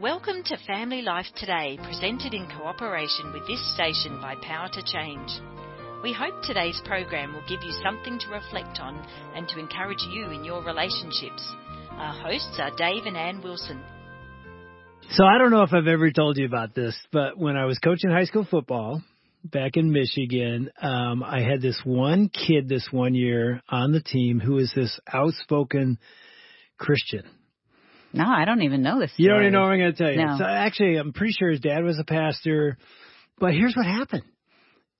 Welcome to Family Life Today, presented in cooperation with this station by Power to Change. We hope today's program will give you something to reflect on and to encourage you in your relationships. Our hosts are Dave and Ann Wilson. So I don't know if I've ever told you about this, but when I was coaching high school football back in Michigan, I had this one kid this one year on the team who was this outspoken Christian. No, I don't even know this story. You don't even know what I'm going to tell you. No. So actually, I'm pretty sure his dad was a pastor. But here's what happened.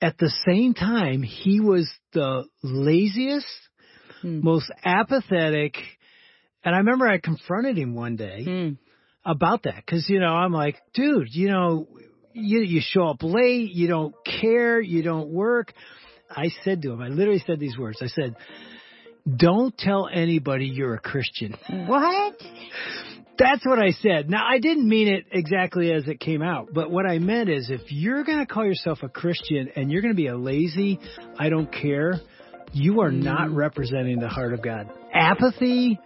At the same time, he was the laziest, most apathetic. And I remember I confronted him one day about that. Because, you know, I'm like, dude, you know, you show up late. You don't care. You don't work. I said to him, I literally said these words. I said, "Don't tell anybody you're a Christian." What? That's what I said. Now, I didn't mean it exactly as it came out, but what I meant is if you're going to call yourself a Christian and you're going to be a lazy, I don't care, you are not representing the heart of God. Apathy,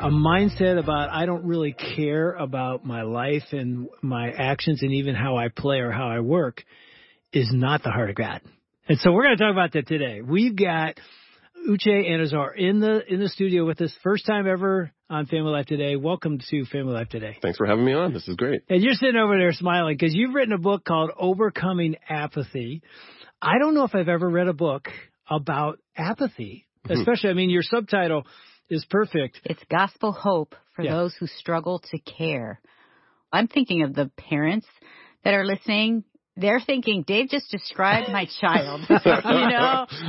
a mindset about I don't really care about my life and my actions and even how I play or how I work is not the heart of God. And so we're going to talk about that today. We've got Uche Anizor in the studio with us, first time ever on Family Life Today. Welcome to Family Life Today. Thanks for having me on. This is great. And you're sitting over there smiling because you've written a book called Overcoming Apathy. I don't know if I've ever read a book about apathy, especially, I mean, your subtitle is perfect. It's Gospel Hope for Those Who Struggle to Care. I'm thinking of the parents that are listening. They're thinking, Dave just described my child, you know,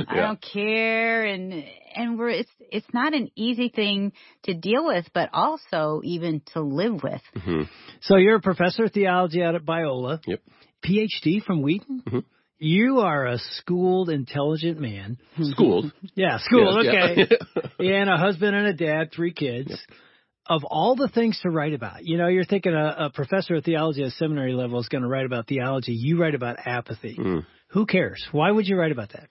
I don't care. And it's not an easy thing to deal with, but also even to live with. Mm-hmm. So you're a professor of theology out at Biola, PhD from Wheaton. Mm-hmm. You are a schooled, intelligent man. Schooled? Schooled. Okay. Yeah. And a husband and a dad, 3 kids. Yep. Of all the things to write about, you know, you're thinking a professor of theology at seminary level is going to write about theology. You write about apathy. Who cares? Why would you write about that?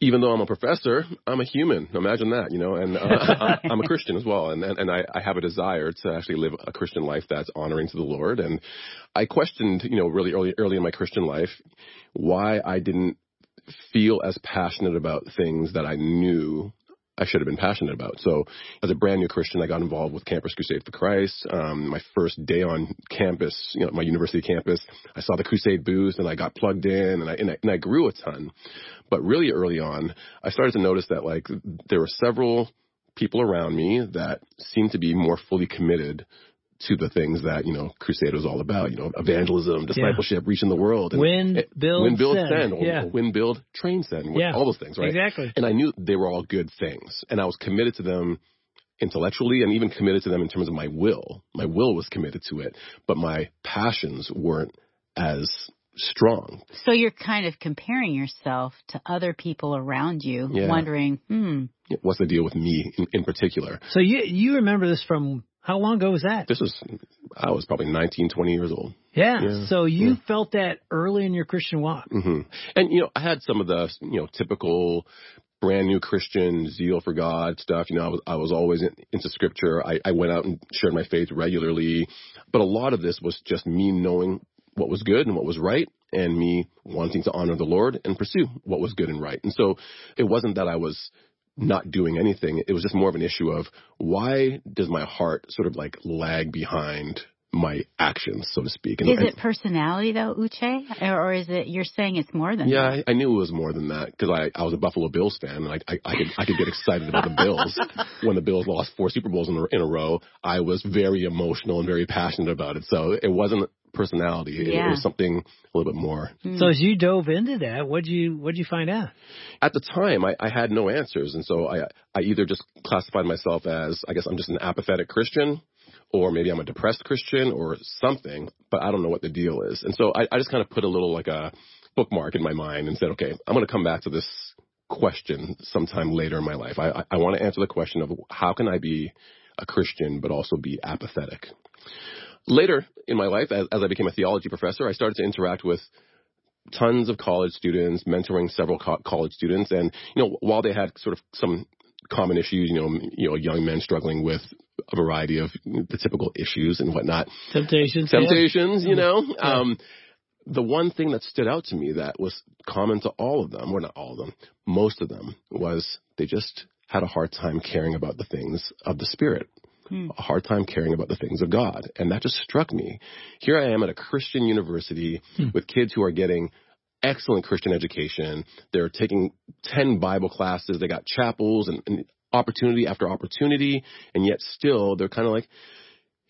Even though I'm a professor, I'm a human. Imagine that, you know, and I'm a Christian as well. And I have a desire to actually live a Christian life that's honoring to the Lord. And I questioned, you know, really early in my Christian life, why I didn't feel as passionate about things that I knew I should have been passionate about. So as a brand new Christian, I got involved with Campus Crusade for Christ. My first day on campus, you know, my university campus, I saw the crusade booth and I got plugged in and I grew a ton. But really early on, I started to notice that like there were several people around me that seemed to be more fully committed to the things that, you know, Crusade was all about, you know, evangelism, discipleship, reaching the world. And Win, build, send. Or win, build, train, send. Yeah. All those things, right? Exactly. And I knew they were all good things. And I was committed to them intellectually and even committed to them in terms of my will. My will was committed to it, but my passions weren't as strong. So you're kind of comparing yourself to other people around you, wondering, what's the deal with me in particular? So you remember this from... How long ago was that? I was probably 19, 20 years old. Yeah. So you felt that early in your Christian walk. Mm-hmm. And, you know, I had some of the, you know, typical brand new Christian zeal for God stuff. You know, I was always into scripture. I went out and shared my faith regularly. But a lot of this was just me knowing what was good and what was right and me wanting to honor the Lord and pursue what was good and right. And so it wasn't that I was not doing anything. It was just more of an issue of why does my heart sort of like lag behind my actions, so to speak. And is it personality though, Uche? Or is it, you're saying it's more than that? Yeah, I knew it was more than that because I was a Buffalo Bills fan and I could get excited about the Bills. When the Bills lost 4 Super Bowls in a row, I was very emotional and very passionate about it. So it wasn't personality. It was something a little bit more. So as you dove into that, what'd you find out? At the time, I had no answers. And so I either just classified myself as, I guess I'm just an apathetic Christian, or maybe I'm a depressed Christian or something, but I don't know what the deal is. And so I just kind of put a little like a bookmark in my mind and said, okay, I'm going to come back to this question sometime later in my life. I want to answer the question of how can I be a Christian but also be apathetic? Later in my life, as I became a theology professor, I started to interact with tons of college students, mentoring several college students. And, you know, while they had sort of some common issues, you know, young men struggling with a variety of the typical issues and whatnot. Temptations, yeah. You know. Yeah. The one thing that stood out to me that was common to all of them, well, not all of them, most of them, was they just had a hard time caring about the things of the Spirit, a hard time caring about the things of God. And that just struck me. Here I am at a Christian university with kids who are getting excellent Christian education. They're taking 10 Bible classes. They got chapels and opportunity after opportunity. And yet still they're kind of like,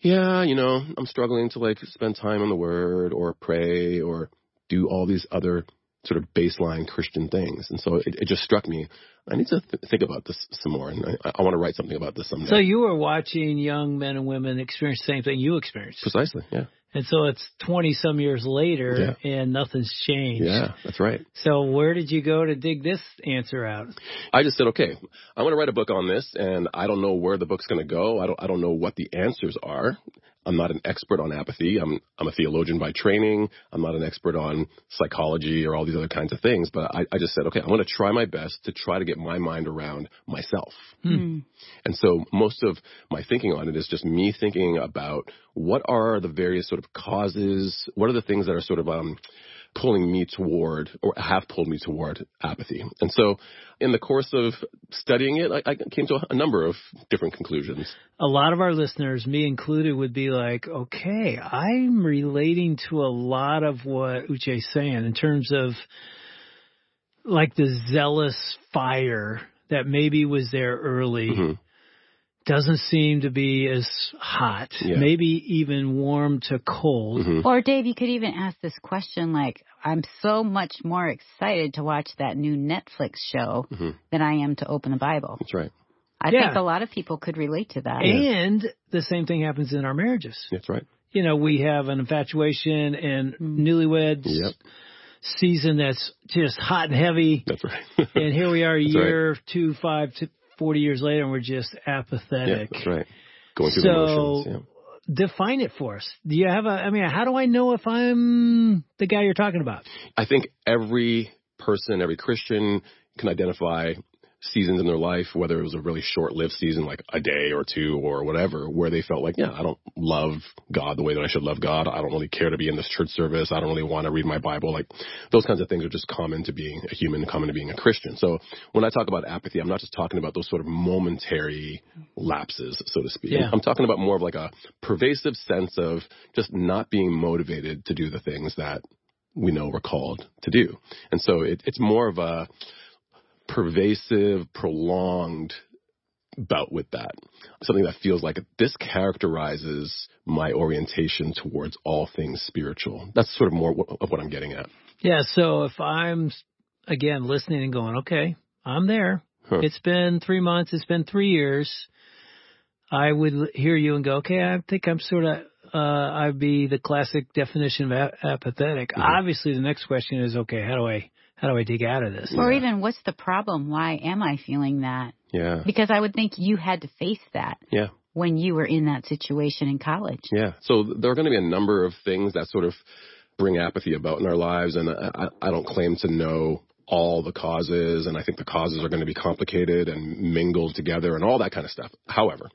yeah, you know, I'm struggling to like spend time on the word or pray or do all these other sort of baseline Christian things. And so it just struck me. I need to think about this some more. And I want to write something about this someday. So you were watching young men and women experience the same thing you experienced. Precisely, yeah. And so it's 20-some years later, and nothing's changed. Yeah, that's right. So where did you go to dig this answer out? I just said, okay, I want to write a book on this, and I don't know where the book's going to go. I don't know what the answers are. I'm not an expert on apathy. I'm a theologian by training. I'm not an expert on psychology or all these other kinds of things. But I just said, okay, I'm going to try my best to try to get my mind around myself. And so most of my thinking on it is just me thinking about what are the various sort of causes, what are the things that are sort of pulling me toward or have pulled me toward apathy. And so in the course of studying it, I came to a number of different conclusions. A lot of our listeners, me included, would be like, okay, I'm relating to a lot of what Uche is saying in terms of like the zealous fire that maybe was there early. Doesn't seem to be as hot, maybe even warm to cold. Or, Dave, you could even ask this question, like, I'm so much more excited to watch that new Netflix show than I am to open the Bible. That's right. I think a lot of people could relate to that. And the same thing happens in our marriages. That's right. You know, we have an infatuation and newlyweds. Yep. Season that's just hot and heavy. That's right. And here we are a year, 2, 5, 40 years later, and we're just apathetic. Yeah, that's right. Going through the emotions. Yeah. Define it for us. Do you have how do I know if I'm the guy you're talking about? I think every person, every Christian can identify seasons in their life, whether it was a really short-lived season, like a day or two or whatever, where they felt like, I don't love God the way that I should love God. I don't really care to be in this church service. I don't really want to read my Bible. Like, those kinds of things are just common to being a human, common to being a Christian. So when I talk about apathy, I'm not just talking about those sort of momentary lapses, so to speak. Yeah. I'm talking about more of like a pervasive sense of just not being motivated to do the things that we know we're called to do. And so it's more of a pervasive, prolonged bout with that. Something that feels like this characterizes my orientation towards all things spiritual. That's sort of more of what I'm getting at. Yeah. So if I'm, again, listening and going, okay, I'm there. It's been 3 months. It's been 3 years. I would hear you and go, okay, I think I'm sort of, I'd be the classic definition of apathetic. Obviously, the next question is, okay, how do I dig out of this? Or even, what's the problem? Why am I feeling that? Yeah. Because I would think you had to face that when you were in that situation in college. Yeah. So there are going to be a number of things that sort of bring apathy about in our lives. And I don't claim to know all the causes. And I think the causes are going to be complicated and mingled together and all that kind of stuff. However,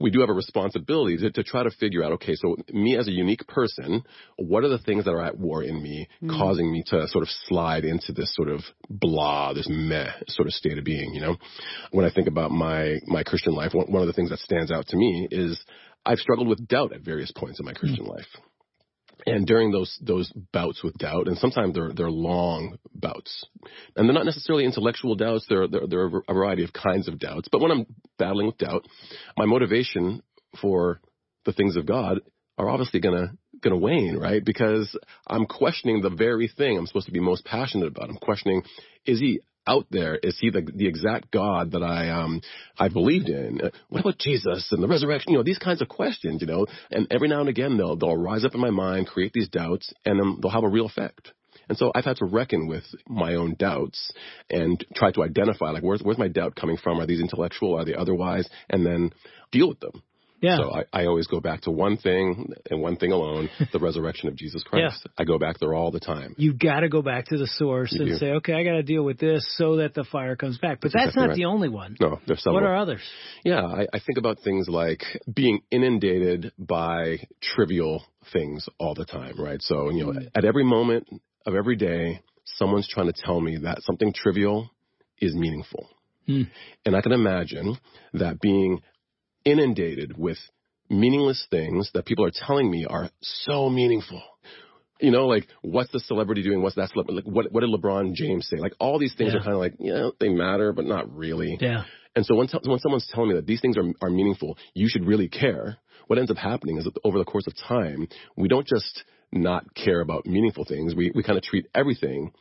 we do have a responsibility to try to figure out, okay, so me as a unique person, what are the things that are at war in me causing me to sort of slide into this sort of blah, this meh sort of state of being, you know? When I think about my Christian life, one of the things that stands out to me is I've struggled with doubt at various points in my Christian life. And during those bouts with doubt, and sometimes they're long bouts, and they're not necessarily intellectual doubts. There are a variety of kinds of doubts. But when I'm battling with doubt, my motivation for the things of God are obviously going to wane, right? Because I'm questioning the very thing I'm supposed to be most passionate about. I'm questioning, is he out there? Is he the exact God that I believed in? What about Jesus and the resurrection? You know, these kinds of questions, you know, and every now and again, they'll rise up in my mind, create these doubts, and they'll have a real effect. And so I've had to reckon with my own doubts and try to identify, like, where's my doubt coming from? Are these intellectual? Are they otherwise? And then deal with them. Yeah. So I always go back to one thing and one thing alone, the resurrection of Jesus Christ. Yeah. I go back there all the time. You got to go back to the source and say, okay, I got to deal with this so that the fire comes back. But that's not right. The only one. No, there's several. What are others? Yeah, I think about things like being inundated by trivial things all the time, right? So, you know, at every moment of every day, someone's trying to tell me that something trivial is meaningful. Mm. And I can imagine that being inundated with meaningless things that people are telling me are so meaningful. You know, like, what's the celebrity doing? What's that celebrity? Like, what did LeBron James say? Like, all these things are kind of like, you know, they matter, but not really. Yeah. And so when someone's telling me that these things are meaningful, you should really care. What ends up happening is that over the course of time, we don't just not care about meaningful things. We kind of treat everything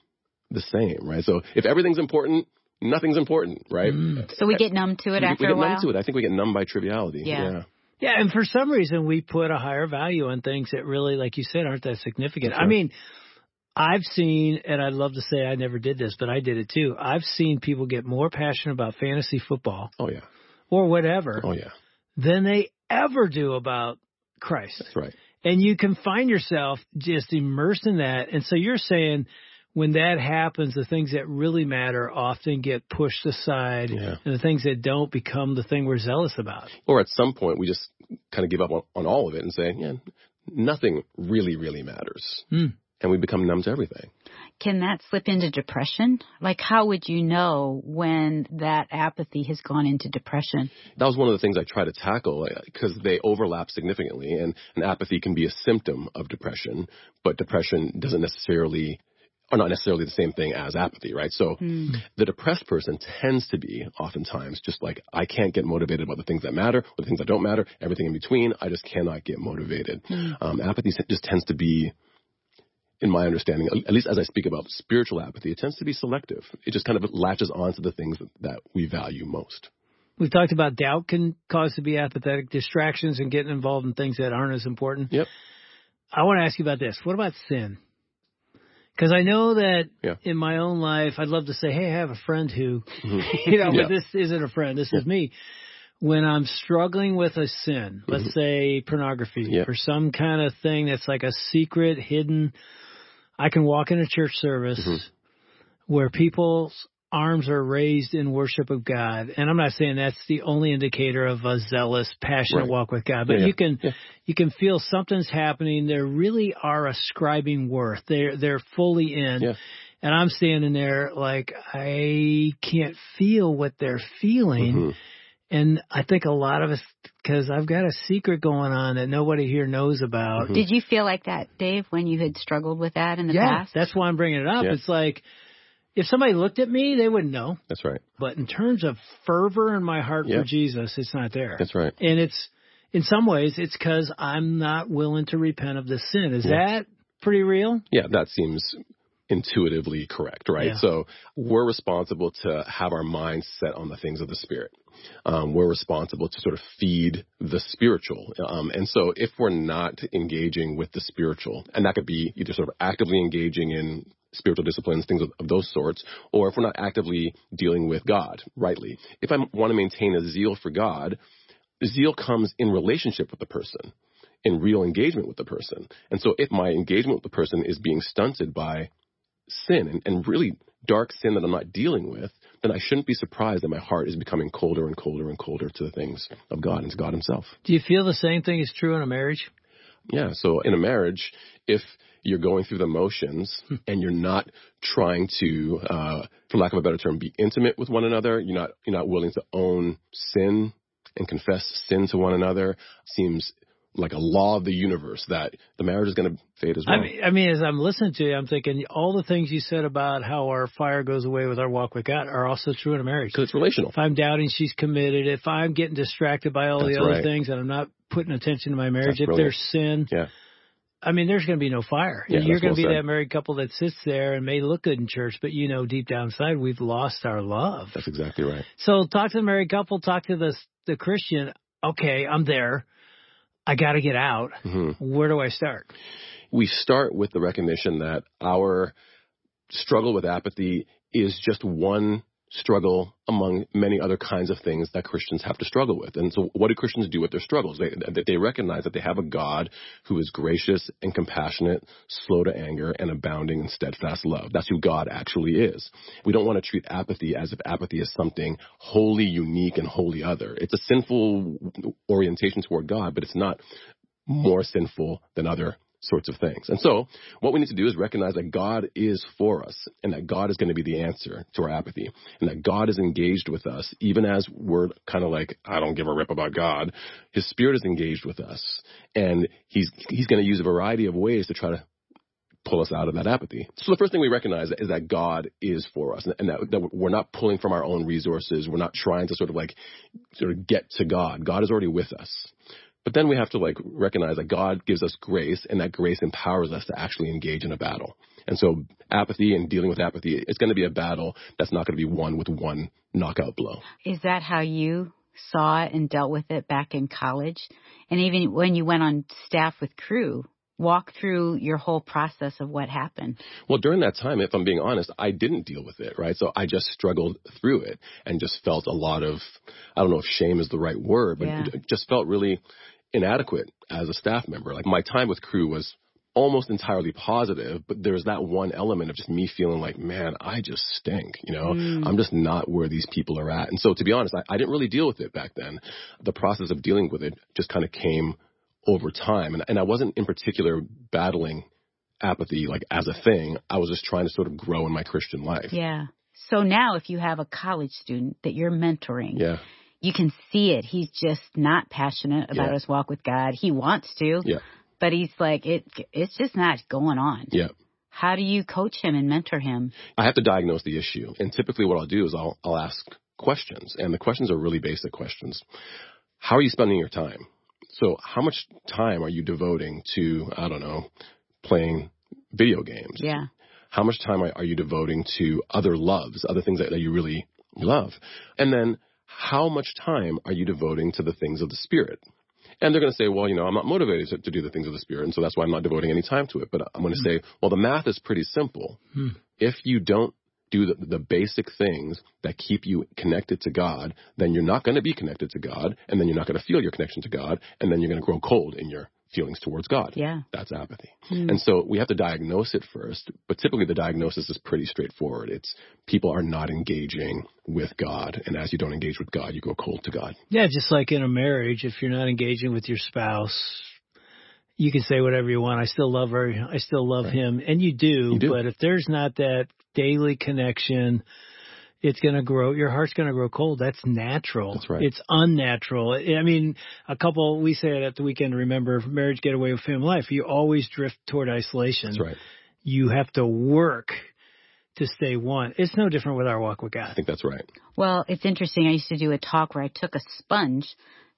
the same, right? So if everything's important, nothing's important, right? Mm. So we get numb to it after a while? We get numb to it. I think we get numb by triviality. Yeah. Yeah, and for some reason, we put a higher value on things that really, like you said, aren't that significant. Sure. I mean, I've seen, and I'd love to say I never did this, but I did it too. I've seen people get more passionate about fantasy football. Oh, yeah. Or whatever. Oh, yeah. Than they ever do about Christ. That's right. And you can find yourself just immersed in that. And so you're saying, when that happens, the things that really matter often get pushed aside, and the things that don't become the thing we're zealous about. Or at some point, we just kind of give up on all of it and say, nothing really, really matters. Mm. And we become numb to everything. Can that slip into depression? Like, how would you know when that apathy has gone into depression? That was one of the things I try to tackle because they overlap significantly. And apathy can be a symptom of depression, but depression doesn't necessarily... are not necessarily the same thing as apathy, right? So the depressed person tends to be oftentimes just like, I can't get motivated about the things that matter or the things that don't matter, everything in between. I just cannot get motivated. Apathy just tends to be, in my understanding, at least as I speak about spiritual apathy, it tends to be selective. It just kind of latches onto the things that we value most. We've talked about doubt can cause to be apathetic, distractions and getting involved in things that aren't as important. Yep. I want to ask you about this. What about sin? Because I know that in my own life, I'd love to say, hey, I have a friend who, but this isn't a friend. This is me. When I'm struggling with a sin, let's say pornography or some kind of thing that's like a secret, hidden, I can walk in a church service where people's arms are raised in worship of God. And I'm not saying that's the only indicator of a zealous, passionate walk with God, but you can feel something's happening. They really are ascribing worth. They're fully in. Yeah. And I'm standing there like, I can't feel what they're feeling. And I think a lot of us, because I've got a secret going on that nobody here knows about. Did you feel like that, Dave, when you had struggled with that in the past? Yeah, that's why I'm bringing it up. Yeah. It's like, if somebody looked at me, they wouldn't know. That's right. But in terms of fervor in my heart for Jesus, it's not there. That's right. And it's, in some ways, it's because I'm not willing to repent of this sin. Is that pretty real? Yeah, that seems intuitively correct, right? Yeah. So we're responsible to have our minds set on the things of the Spirit. We're responsible to sort of feed the spiritual. And so if we're not engaging with the spiritual, and that could be either sort of actively engaging in spiritual disciplines, things of those sorts, or if we're not actively dealing with God rightly. If I want to maintain a zeal for God, zeal comes in relationship with the person, in real engagement with the person. And so if my engagement with the person is being stunted by sin and really dark sin that I'm not dealing with, then I shouldn't be surprised that my heart is becoming colder and colder and colder to the things of God and to God himself. Do you feel the same thing is true in a marriage? Yeah. So in a marriage, if you're going through the motions and you're not trying to, for lack of a better term, be intimate with one another, you're not willing to own sin and confess sin to one another, it seems like a law of the universe that the marriage is going to fade as well. I mean, as I'm listening to you, I'm thinking all the things you said about how our fire goes away with our walk with God are also true in a marriage. Because it's relational. If I'm doubting she's committed, if I'm getting distracted by all the other things and I'm not putting attention to my marriage, if there's sin... Yeah. I mean, there's going to be no fire. Yeah, you're going to be that married couple that sits there and may look good in church, but you know, deep down inside, we've lost our love. That's exactly right. So talk to the married couple, talk to the Christian. Okay, I'm there. I got to get out. Where do I start? We start with the recognition that our struggle with apathy is just one struggle among many other kinds of things that Christians have to struggle with. And so what do Christians do with their struggles? They recognize that they have a God who is gracious and compassionate, slow to anger, and abounding in steadfast love. That's who God actually is. We don't want to treat apathy as if apathy is something wholly unique and wholly other. It's a sinful orientation toward God, but it's not more sinful than other sorts of things. And so what we need to do is recognize that God is for us and that God is going to be the answer to our apathy and that God is engaged with us, even as we're kind of like, I don't give a rip about God. His Spirit is engaged with us, and he's going to use a variety of ways to try to pull us out of that apathy. So the first thing we recognize is that God is for us and that we're not pulling from our own resources. We're not trying to sort of get to God. God is already with us. But then we have to recognize that God gives us grace, and that grace empowers us to actually engage in a battle. And so apathy and dealing with apathy, it's going to be a battle that's not going to be won with one knockout blow. Is that how you saw it and dealt with it back in college? And even when you went on staff with Crew, walk through your whole process of what happened. Well, during that time, if I'm being honest, I didn't deal with it, right? So I just struggled through it and just felt a lot of, I don't know if shame is the right word, but it just felt really inadequate as a staff member. Like, my time with Crew was almost entirely positive, but there's that one element of just me feeling like, man, I just stink, you know? I'm just not where these people are at. And so, to be honest, I didn't really deal with it back then. The process of dealing with it just kind of came over time. And I wasn't in particular battling apathy like as a thing. I was just trying to sort of grow in my Christian life. Yeah. So now if you have a college student that you're mentoring, you can see it. He's just not passionate about his walk with God. He wants to, but he's like, it's just not going on. Yeah. How do you coach him and mentor him? I have to diagnose the issue. And typically what I'll do is I'll ask questions. And the questions are really basic questions. How are you spending your time? So how much time are you devoting to, I don't know, playing video games? Yeah. How much time are you devoting to other loves, other things that you really love? And then, how much time are you devoting to the things of the Spirit? And they're going to say, well, you know, I'm not motivated to do the things of the Spirit, and so that's why I'm not devoting any time to it. But I'm going to say, well, the math is pretty simple. If you don't do the basic things that keep you connected to God, then you're not going to be connected to God, and then you're not going to feel your connection to God, and then you're going to grow cold in your feelings towards God. Yeah. That's apathy. And so we have to diagnose it first, but typically the diagnosis is pretty straightforward. It's people are not engaging with God, and as you don't engage with God, you go cold to God. Yeah, just like in a marriage, if you're not engaging with your spouse, you can say whatever you want. I still love her. I still love him. And you do. But if there's not that daily connection, it's going to grow. Your heart's going to grow cold. That's natural. That's right. It's unnatural. I mean, a couple, we say it at the weekend, remember, marriage, getaway with family life. You always drift toward isolation. That's right. You have to work to stay one. It's no different with our walk with God. I think that's right. Well, it's interesting. I used to do a talk where I took a sponge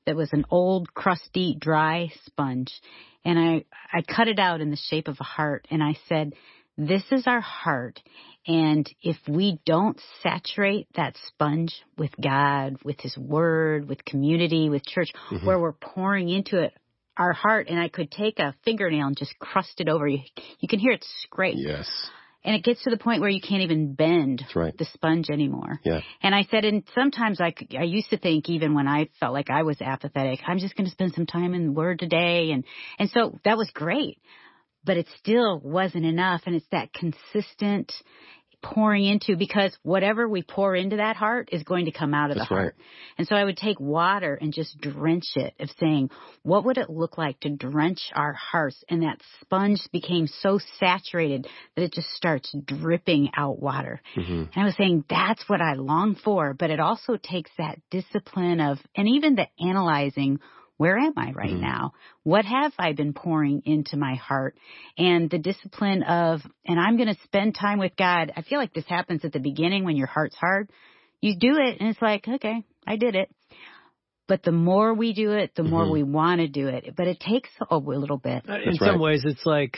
that was an old, crusty, dry sponge, and I cut it out in the shape of a heart, and I said, this is our heart, and if we don't saturate that sponge with God, with His Word, with community, with church, where we're pouring into it, our heart, and I could take a fingernail and just crust it over. You can hear it scrape. Yes. And it gets to the point where you can't even bend the sponge anymore. Yeah. And I said, and sometimes I used to think, even when I felt like I was apathetic, I'm just going to spend some time in the Word today. And so that was great. But it still wasn't enough. And it's that consistent pouring into, because whatever we pour into that heart is going to come out of the heart. And so I would take water and just drench it, of saying, what would it look like to drench our hearts? And that sponge became so saturated that it just starts dripping out water. And I was saying, that's what I long for. But it also takes that discipline of, and even the analyzing, where am I right now? What have I been pouring into my heart? And the discipline of, and I'm going to spend time with God. I feel like this happens at the beginning when your heart's hard. You do it, and it's like, okay, I did it. But the more we do it, the more we want to do it. But it takes a little bit. That's in some ways, it's like,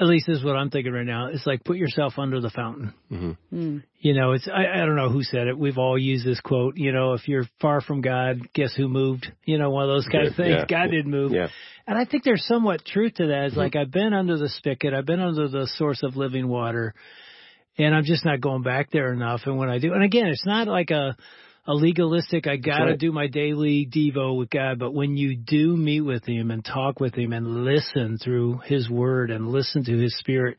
at least this is what I'm thinking right now. It's like, put yourself under the fountain. You know, it's, I don't know who said it. We've all used this quote, you know, if you're far from God, guess who moved? You know, one of those kind of things. Yeah. God did move. Yeah. And I think there's somewhat truth to that. It's like, I've been under the spigot. I've been under the source of living water. And I'm just not going back there enough. And when I do, and again, it's not like a legalistic, I got to do my daily Devo with God. But when you do meet with him and talk with him and listen through his word and listen to his spirit,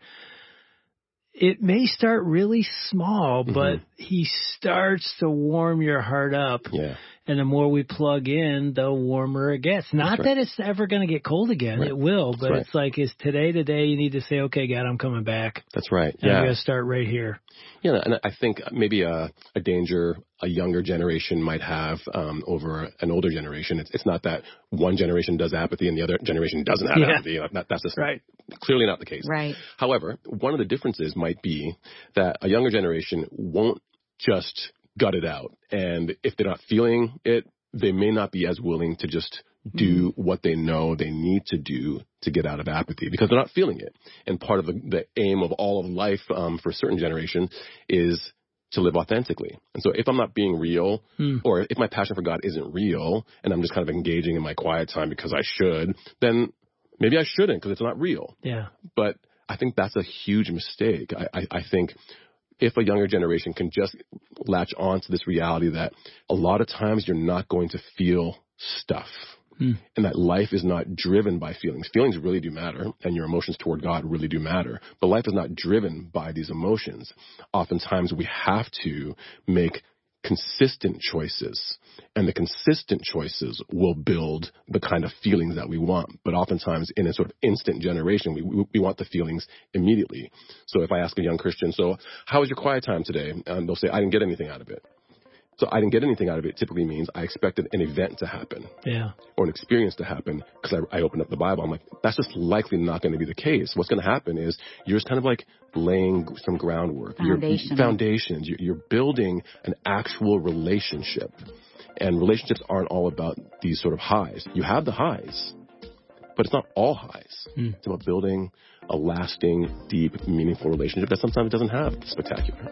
it may start really small, mm-hmm. but he starts to warm your heart up. Yeah. And the more we plug in, the warmer it gets. Not that it's ever going to get cold again. Right. It will. But it's like, it's today, you need to say, okay, God, I'm coming back. That's right. And you got to start right here. Yeah. And I think maybe a danger a younger generation might have over an older generation. It's not that one generation does apathy and the other generation doesn't have apathy. That's just clearly not the case. Right. However, one of the differences might be that a younger generation won't just gut it out. And if they're not feeling it, they may not be as willing to just do what they know they need to do to get out of apathy because they're not feeling it. And part of the aim of all of life for a certain generation is to live authentically. And so if I'm not being real or if my passion for God isn't real and I'm just kind of engaging in my quiet time because I should, then maybe I shouldn't because it's not real. Yeah. But I think that's a huge mistake. I think if a younger generation can just latch on to this reality that a lot of times you're not going to feel stuff and that life is not driven by feelings. Feelings really do matter and your emotions toward God really do matter, but life is not driven by these emotions. Oftentimes we have to make consistent choices, and the consistent choices will build the kind of feelings that we want. But oftentimes in a sort of instant generation, we want the feelings immediately. So if I ask a young Christian, so how was your quiet time today? And they'll say, I didn't get anything out of it. So I didn't get anything out of it typically means I expected an event to happen or an experience to happen because I opened up the Bible. I'm like, that's just likely not going to be the case. What's going to happen is you're just kind of like laying some groundwork, foundations. You're building an actual relationship, and relationships aren't all about these sort of highs. You have the highs, but it's not all highs. It's about building a lasting, deep, meaningful relationship that sometimes doesn't have the spectacular.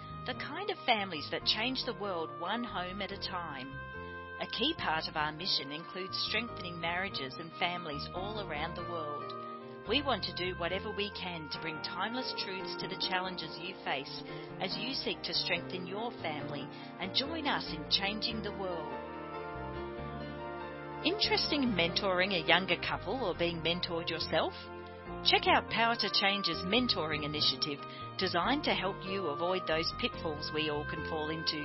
The kind of families that change the world one home at a time. A key part of our mission includes strengthening marriages and families all around the world. We want to do whatever we can to bring timeless truths to the challenges you face as you seek to strengthen your family and join us in changing the world. Interested in mentoring a younger couple or being mentored yourself? Check out Power to Change's mentoring initiative designed to help you avoid those pitfalls we all can fall into.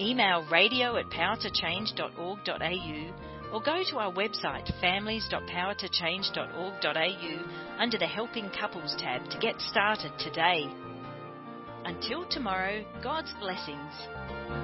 Email radio@powertochange.org.au or go to our website families.powertochange.org.au under the Helping Couples tab to get started today. Until tomorrow, God's blessings.